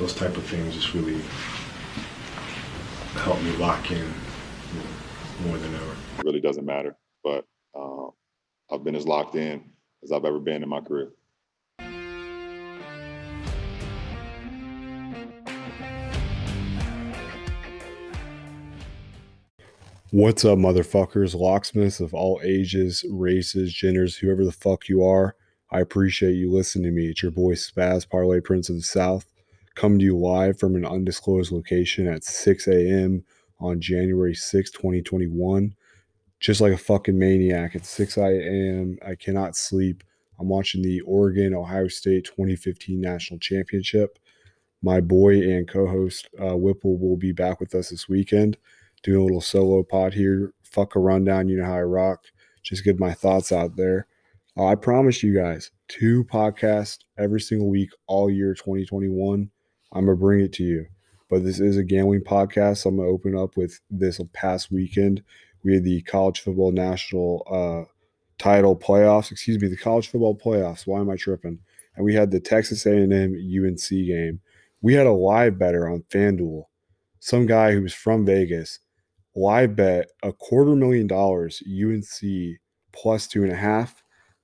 those type of things just really help me lock in, you know, more than ever. It really doesn't matter, but I've been as locked in as I've ever been in my career. What's up, motherfuckers? Locksmiths of all ages, races, genders, whoever the fuck you are, I appreciate you listening to me. It's your boy Spaz, Parlay Prince of the South, coming to you live from an undisclosed location at 6 a.m. on January 6, 2021. Just like a fucking maniac, at 6 a.m., I cannot sleep. I'm watching the Oregon-Ohio State 2015 National Championship. My boy and co-host Whipple will be back with us this weekend. Doing a little solo pod here. Fuck a rundown. You know how I rock. Just get my thoughts out there. I promise you guys, 2 podcasts every single week all year 2021. I'm going to bring it to you. But this is a gambling podcast, so I'm going to open up with this past weekend. We had the college football national title playoffs. Excuse me, the college football playoffs. Why am I tripping? And we had the Texas A&M UNC game. We had a live better on FanDuel. Some guy who was from Vegas. Live bet $250,000 UNC plus 2.5.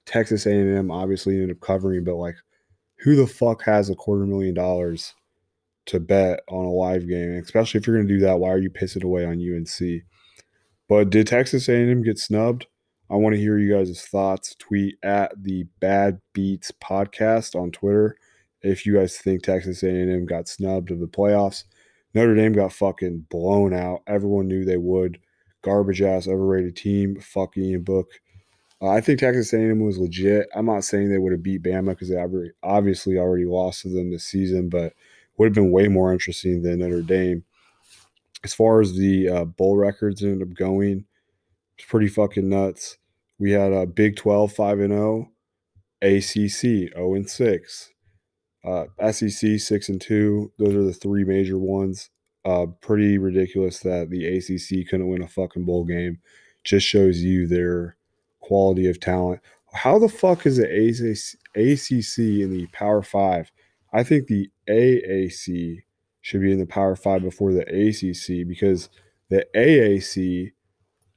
Texas A&M obviously ended up covering, but like, who the fuck has $250,000 to bet on a live game? And especially if you're going to do that, why are you pissing away on UNC? But did Texas A&M get snubbed? I want to hear you guys' thoughts. Tweet at the Bad Beats podcast on Twitter if you guys think Texas A&M got snubbed of the playoffs. Notre Dame got fucking blown out. Everyone knew they would. Garbage-ass, overrated team. Fuck Ian Book. I think Texas A&M was legit. I'm not saying they would have beat Bama because they obviously already lost to them this season, but would have been way more interesting than Notre Dame. As far as the bowl records ended up going, it's pretty fucking nuts. We had a Big 12 5-0, ACC 0-6. SEC 6-2, those are the 3 major ones. Pretty ridiculous that the ACC couldn't win a fucking bowl game. Just shows you their quality of talent. How the fuck is the ACC in the Power 5? I think the AAC should be in the Power 5 before the ACC because the AAC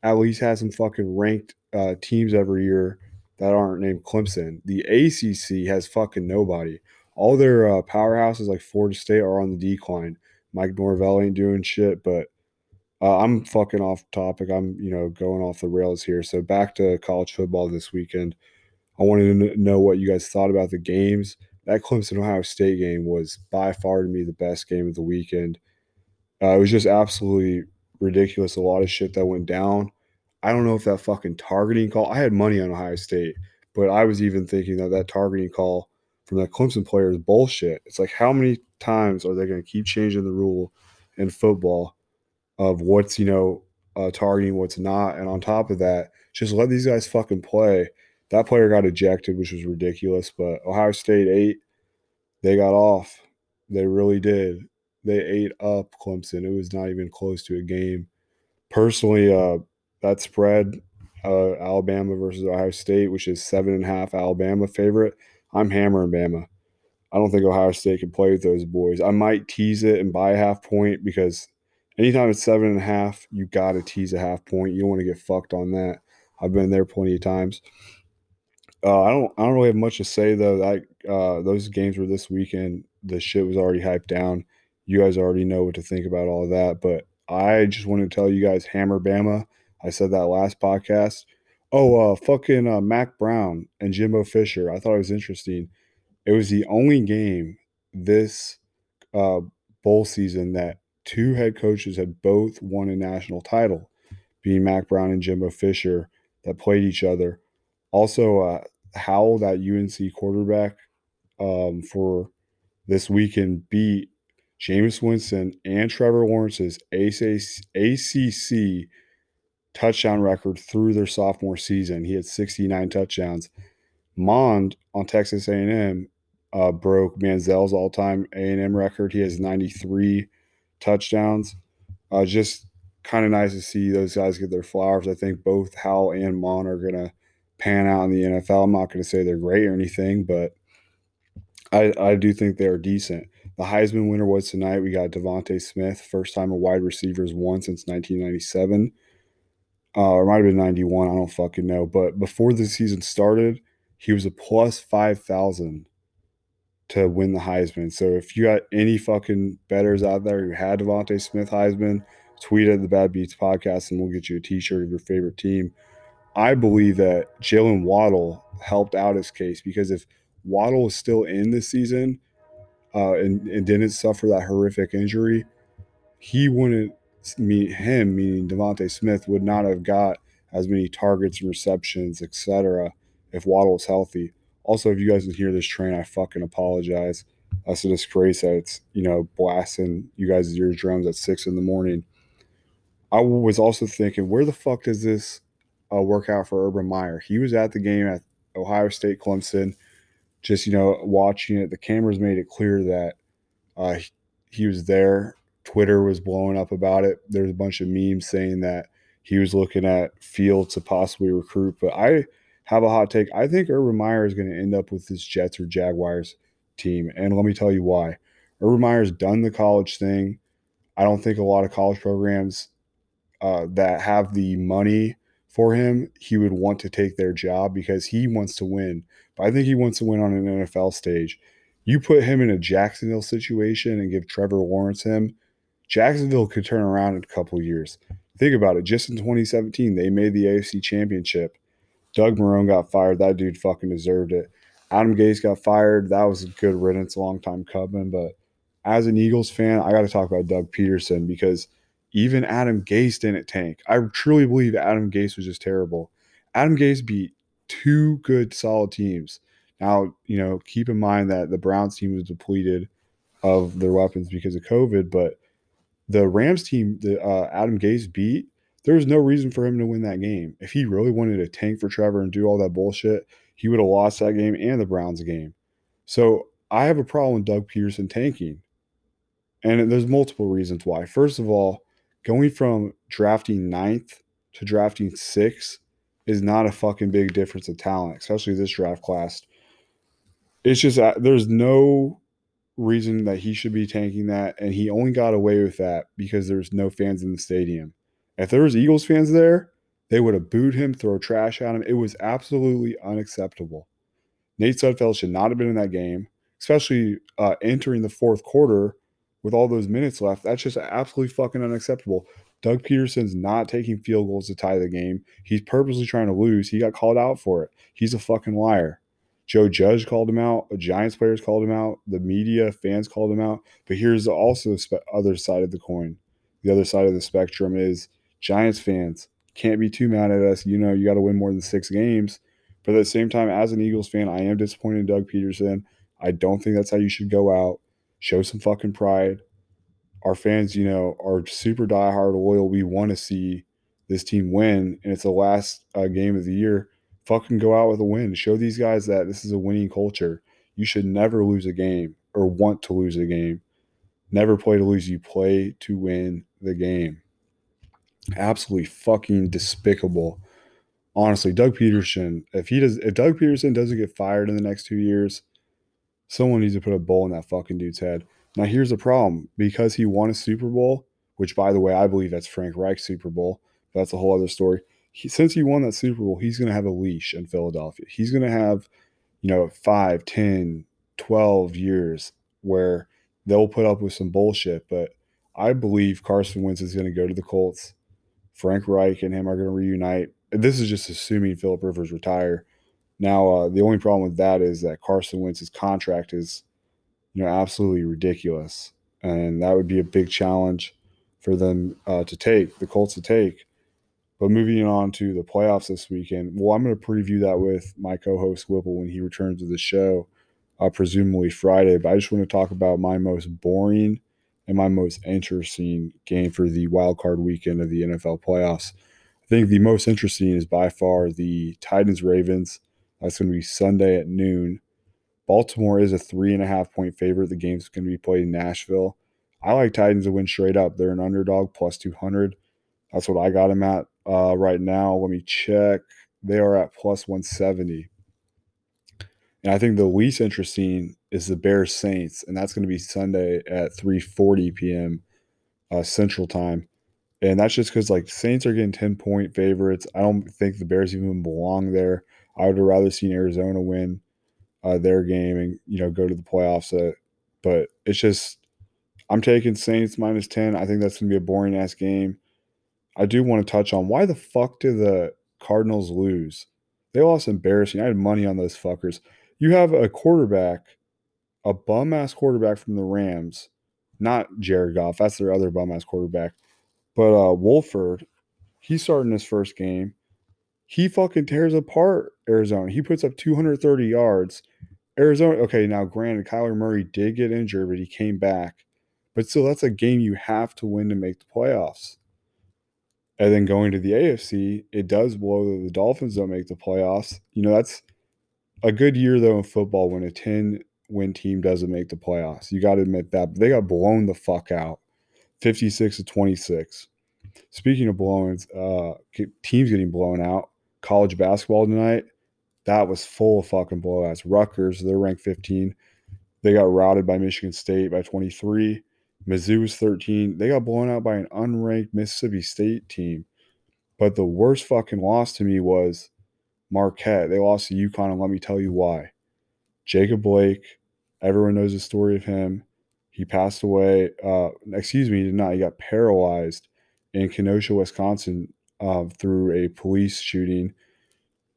at least has some fucking ranked teams every year that aren't named Clemson. The ACC has fucking nobody. All their powerhouses like Florida State are on the decline. Mike Norvell ain't doing shit, but I'm fucking off topic. I'm, you know, going off the rails here. So back to college football this weekend. I wanted to know what you guys thought about the games. That Clemson-Ohio State game was by far to me the best game of the weekend. It was just absolutely ridiculous. A lot of shit that went down. I don't know if that fucking targeting call – I had money on Ohio State, but I was even thinking that that targeting call – from that Clemson player is bullshit. It's like, how many times are they going to keep changing the rule in football of what's, you know, targeting, what's not? And on top of that, just let these guys fucking play. That player got ejected, which was ridiculous, but Ohio State ate. They got off. They really did. They ate up Clemson. It was not even close to a game. Personally, that spread, Alabama versus Ohio State, which is 7.5 Alabama favorite, I'm hammering Bama. I don't think Ohio State can play with those boys. I might tease it and buy a half point because anytime it's 7.5, you got to tease a half point. You don't want to get fucked on that. I've been there plenty of times. I don't really have much to say, though. Those games were this weekend. The shit was already hyped down. You guys already know what to think about all of that. But I just want to tell you guys, hammer Bama. I said that last podcast. Oh, fucking Mac Brown and Jimbo Fisher. I thought it was interesting. It was the only game this bowl season that 2 head coaches had both won a national title, being Mac Brown and Jimbo Fisher, that played each other. Also, Howell, that UNC quarterback for this weekend, beat Jameis Winston and Trevor Lawrence's ACC touchdown record through their sophomore season. He had 69 touchdowns. Mond on Texas A&M broke Manziel's all-time A&M record. He has 93 touchdowns. Just kind of nice to see those guys get their flowers. I think both Howell and Mond are going to pan out in the NFL. I'm not going to say they're great or anything, but I do think they are decent. The Heisman winner was tonight. We got DeVonta Smith, first time a wide receiver has won since 1997. Or it might have been 91. I don't fucking know. But before the season started, he was a plus 5,000 to win the Heisman. So if you got any fucking bettors out there who had DeVonta Smith Heisman, tweet at the Bad Beats podcast and we'll get you a t-shirt of your favorite team. I believe that Jalen Waddle helped out his case, because if Waddle is still in this season and didn't suffer that horrific injury, he wouldn't meet him, meaning DeVonta Smith, would not have got as many targets and receptions, etc., if Waddle's healthy. Also, if you guys can hear this train, I fucking apologize. That's a disgrace that it's, you know, blasting you guys' eardrums at 6 in the morning. I was also thinking, where the fuck does this work out for Urban Meyer? He was at the game at Ohio State Clemson, just, you know, watching it. The cameras made it clear that he was there. Twitter was blowing up about it. There's a bunch of memes saying that he was looking at Fields to possibly recruit, but I have a hot take. I think Urban Meyer is going to end up with this Jets or Jaguars team, and let me tell you why. Urban Meyer's done the college thing. I don't think a lot of college programs that have the money for him, he would want to take their job, because he wants to win. But I think he wants to win on an NFL stage. You put him in a Jacksonville situation and give Trevor Lawrence him, Jacksonville could turn around in a couple years. Think about it. Just in 2017, they made the AFC Championship. Doug Marone got fired. That dude fucking deserved it. Adam Gase got fired. That was a good riddance, a long time coming. But as an Eagles fan, I got to talk about Doug Peterson, because even Adam Gase didn't tank. I truly believe Adam Gase was just terrible. Adam Gase beat two good, solid teams. Now, you know, keep in mind that the Browns team was depleted of their weapons because of COVID, but the Rams team that Adam Gase beat, there was no reason for him to win that game. If he really wanted to tank for Trevor and do all that bullshit, he would have lost that game and the Browns game. So I have a problem with Doug Peterson tanking, and there's multiple reasons why. First of all, going from drafting 9th to drafting 6th is not a fucking big difference of talent, especially this draft class. It's just there's no reason that he should be tanking that, and he only got away with that because there's no fans in the stadium. If there was Eagles fans there, they would have booed him, throw trash at him. It was absolutely unacceptable. Nate Sudfeld should not have been in that game, especially entering the fourth quarter with all those minutes left. That's just absolutely fucking unacceptable. Doug Peterson's not taking field goals to tie the game. He's purposely trying to lose. He got called out for it. He's a fucking liar. Joe Judge called him out. Giants players called him out. The media, fans called him out. But here's also the other side of the coin. The other side of the spectrum is Giants fans can't be too mad at us. You know, you got to win more than 6 games. But at the same time, as an Eagles fan, I am disappointed in Doug Peterson. I don't think that's how you should go out. Show some fucking pride. Our fans, you know, are super diehard loyal. We want to see this team win, and it's the last game of the year. Fucking go out with a win. Show these guys that this is a winning culture. You should never lose a game or want to lose a game. Never play to lose. You play to win the game. Absolutely fucking despicable. Honestly, Doug Peterson, if Doug Peterson doesn't get fired in the next 2 years, someone needs to put a bowl in that fucking dude's head. Now, here's the problem. Because he won a Super Bowl, which, by the way, I believe that's Frank Reich's Super Bowl. That's a whole other story. Since he won that Super Bowl, he's going to have a leash in Philadelphia. He's going to have, you know, 5, 10, 12 years where they'll put up with some bullshit. But I believe Carson Wentz is going to go to the Colts. Frank Reich and him are going to reunite. This is just assuming Philip Rivers retire. Now, the only problem with that is that Carson Wentz's contract is, you know, absolutely ridiculous. And that would be a big challenge for them the Colts to take. But moving on to the playoffs this weekend, well, I'm going to preview that with my co-host Whipple when he returns to the show, presumably Friday. But I just want to talk about my most boring and my most interesting game for the wildcard weekend of the NFL playoffs. I think the most interesting is by far the Titans-Ravens. That's going to be Sunday at noon. Baltimore is a 3.5-point favorite. The game's going to be played in Nashville. I like Titans to win straight up. They're an underdog, plus 200. That's what I got them at. Right now, let me check. They are at plus 170. And I think the least interesting is the Bears Saints, and that's going to be Sunday at 3:40 p.m. Central Time. And that's just because, like, Saints are getting 10-point favorites. I don't think the Bears even belong there. I would have rather seen Arizona win their game and, you know, go to the playoffs. But it's just, I'm taking Saints minus 10. I think that's going to be a boring-ass game. I do want to touch on why the fuck did the Cardinals lose? They lost embarrassing. I had money on those fuckers. You have a quarterback, a bum-ass quarterback from the Rams, not Jared Goff. That's their other bum-ass quarterback. But Wolford, he's starting his first game. He fucking tears apart Arizona. He puts up 230 yards. Arizona, okay, now granted, Kyler Murray did get injured, but he came back. But still, that's a game you have to win to make the playoffs. And then going to the AFC, it does blow that the Dolphins don't make the playoffs. You know, that's a good year, though, in football when a 10-win team doesn't make the playoffs. You got to admit that. But they got blown the fuck out, 56-26. Speaking of blowings, teams getting blown out, college basketball tonight, that was full of fucking blowouts. Rutgers, they're ranked 15. They got routed by Michigan State by 23. Mizzou was 13. They got blown out by an unranked Mississippi State team. But the worst fucking loss to me was Marquette. They lost to UConn, and let me tell you why. Jacob Blake, everyone knows the story of him. He passed away. He did not. He got paralyzed in Kenosha, Wisconsin through a police shooting,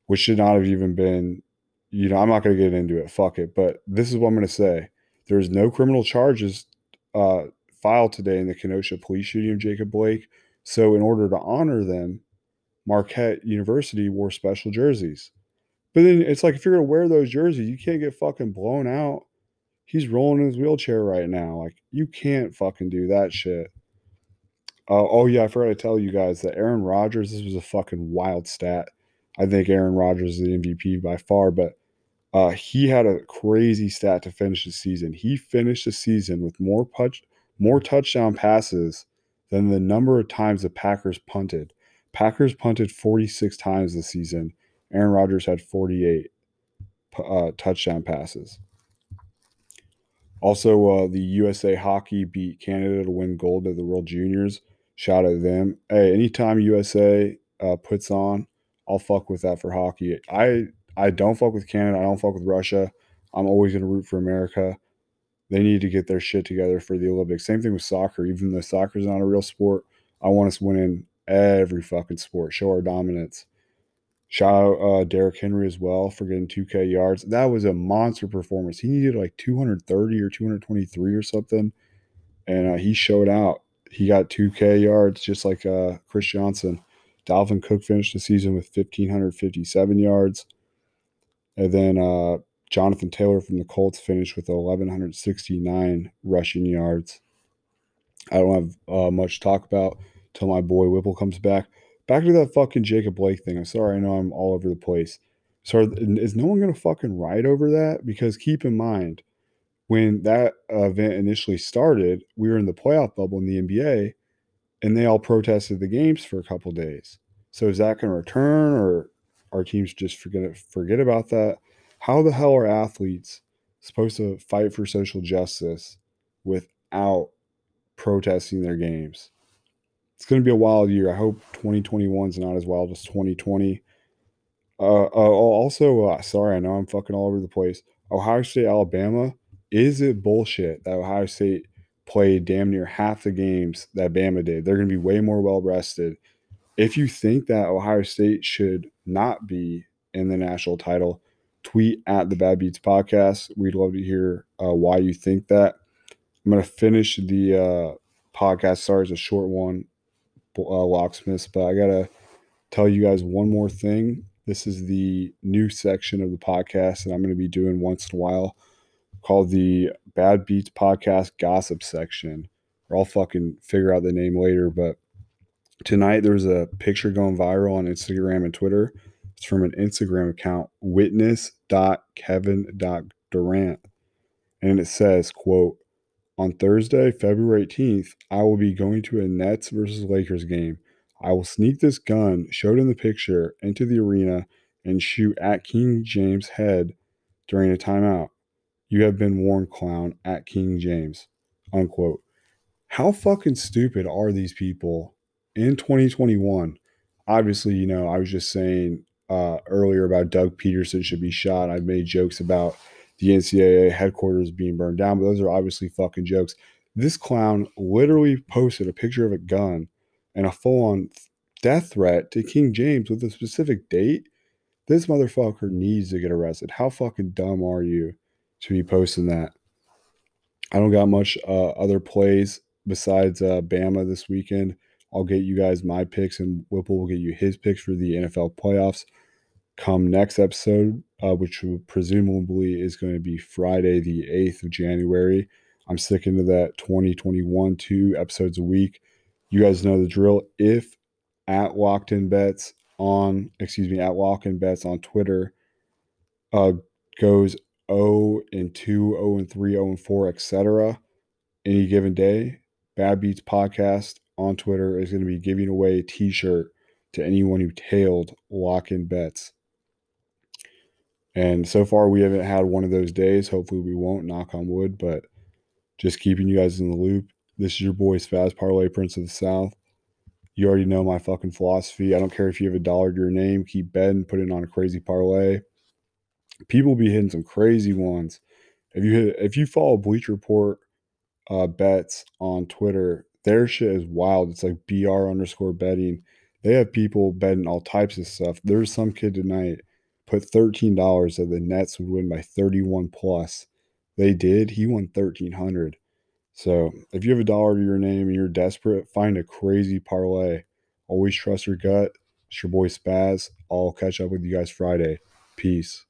which should not have even been, you know, I'm not going to get into it. Fuck it. But this is what I'm going to say. There's no criminal charges filed today in the Kenosha police shooting of Jacob Blake. So in order to honor them, Marquette University wore special jerseys. But then it's like, if you're going to wear those jerseys, you can't get fucking blown out. He's rolling in his wheelchair right now. Like, you can't fucking do that shit. I forgot to tell you guys that Aaron Rodgers, this was a fucking wild stat. I think Aaron Rodgers is the MVP by far, but he had a crazy stat to finish the season. He finished the season with more touchdown passes than the number of times the Packers punted. Packers punted 46 times this season. Aaron Rodgers had 48 touchdown passes. Also, the USA Hockey beat Canada to win gold at the World Juniors. Shout out to them. Hey, anytime USA puts on, I'll fuck with that for hockey. I don't fuck with Canada. I don't fuck with Russia. I'm always going to root for America. They need to get their shit together for the Olympics. Same thing with soccer. Even though soccer is not a real sport, I want us to win in every fucking sport. Show our dominance. Shout out Derrick Henry as well for getting 2K yards. That was a monster performance. He needed like 230 or 223 or something, and he showed out. He got 2K yards just like Chris Johnson. Dalvin Cook finished the season with 1,557 yards. And then Jonathan Taylor from the Colts finished with 1,169 rushing yards. I don't have much to talk about till my boy Whipple comes back. Back to that fucking Jacob Blake thing. I'm sorry, I know I'm all over the place. So is no one going to fucking ride over that? Because keep in mind, when that event initially started, we were in the playoff bubble in the NBA, and they all protested the games for a couple days. So is that going to return, or our teams just forget about that? How the hell are athletes supposed to fight for social justice without protesting their games? It's going to be a wild year. I hope 2021 is not as wild as 2020. Sorry, I know I'm fucking all over the place. Ohio State, Alabama, is it bullshit that Ohio State played damn near half the games that Bama did? They're going to be way more well-rested. If you think that Ohio State should not be in the national title, tweet at the Bad Beats podcast. We'd love to hear why you think that. I'm going to finish the podcast. Sorry, it's a short one, Locksmiths, but I got to tell you guys one more thing. This is the new section of the podcast that I'm going to be doing once in a while called the Bad Beats podcast gossip section. Or I'll fucking figure out the name later, but tonight there was a picture going viral on Instagram and Twitter. It's from an Instagram account, witness.kevin.durant. And it says, quote, "On Thursday, February 18th, I will be going to a Nets versus Lakers game. I will sneak this gun, showed in the picture, into the arena and shoot at King James' head during a timeout. You have been worn, clown, at King James, unquote. How fucking stupid are these people in 2021? Obviously, you know, I was just saying earlier about Doug Peterson should be shot. I've made jokes about the NCAA headquarters being burned down, but those are obviously fucking jokes. This clown literally posted a picture of a gun and a full-on death threat to King James with a specific date. This motherfucker needs to get arrested. How fucking dumb are you to be posting that? I don't got much other plays besides Bama this weekend. I'll get you guys my picks, and Whipple will get you his picks for the NFL playoffs come next episode, which presumably is going to be Friday, the 8th of January. I'm sticking to that 2021, 2 episodes a week. You guys know the drill. If at LockedInBets on, at LockedInBets on Twitter goes 0-2, 0-3, 0-4, etc. any given day, Bad Beats Podcast on Twitter is going to be giving away a t-shirt to anyone who tailed LockedInBets. And so far, we haven't had one of those days. Hopefully we won't, knock on wood, but just keeping you guys in the loop. This is your boy Spaz, Parlay Prince of the South. You already know my fucking philosophy. I don't care if you have $1 to your name. Keep betting, put it on a crazy parlay. People be hitting some crazy ones. If you follow Bleacher Report bets on Twitter, their shit is wild. It's like BR_betting. They have people betting all types of stuff. There's some kid tonight put $13 that the Nets would win by 31 plus. They did. He won $1,300. So if you have $1 to your name and you're desperate, find a crazy parlay. Always trust your gut. It's your boy Spaz. I'll catch up with you guys Friday. Peace.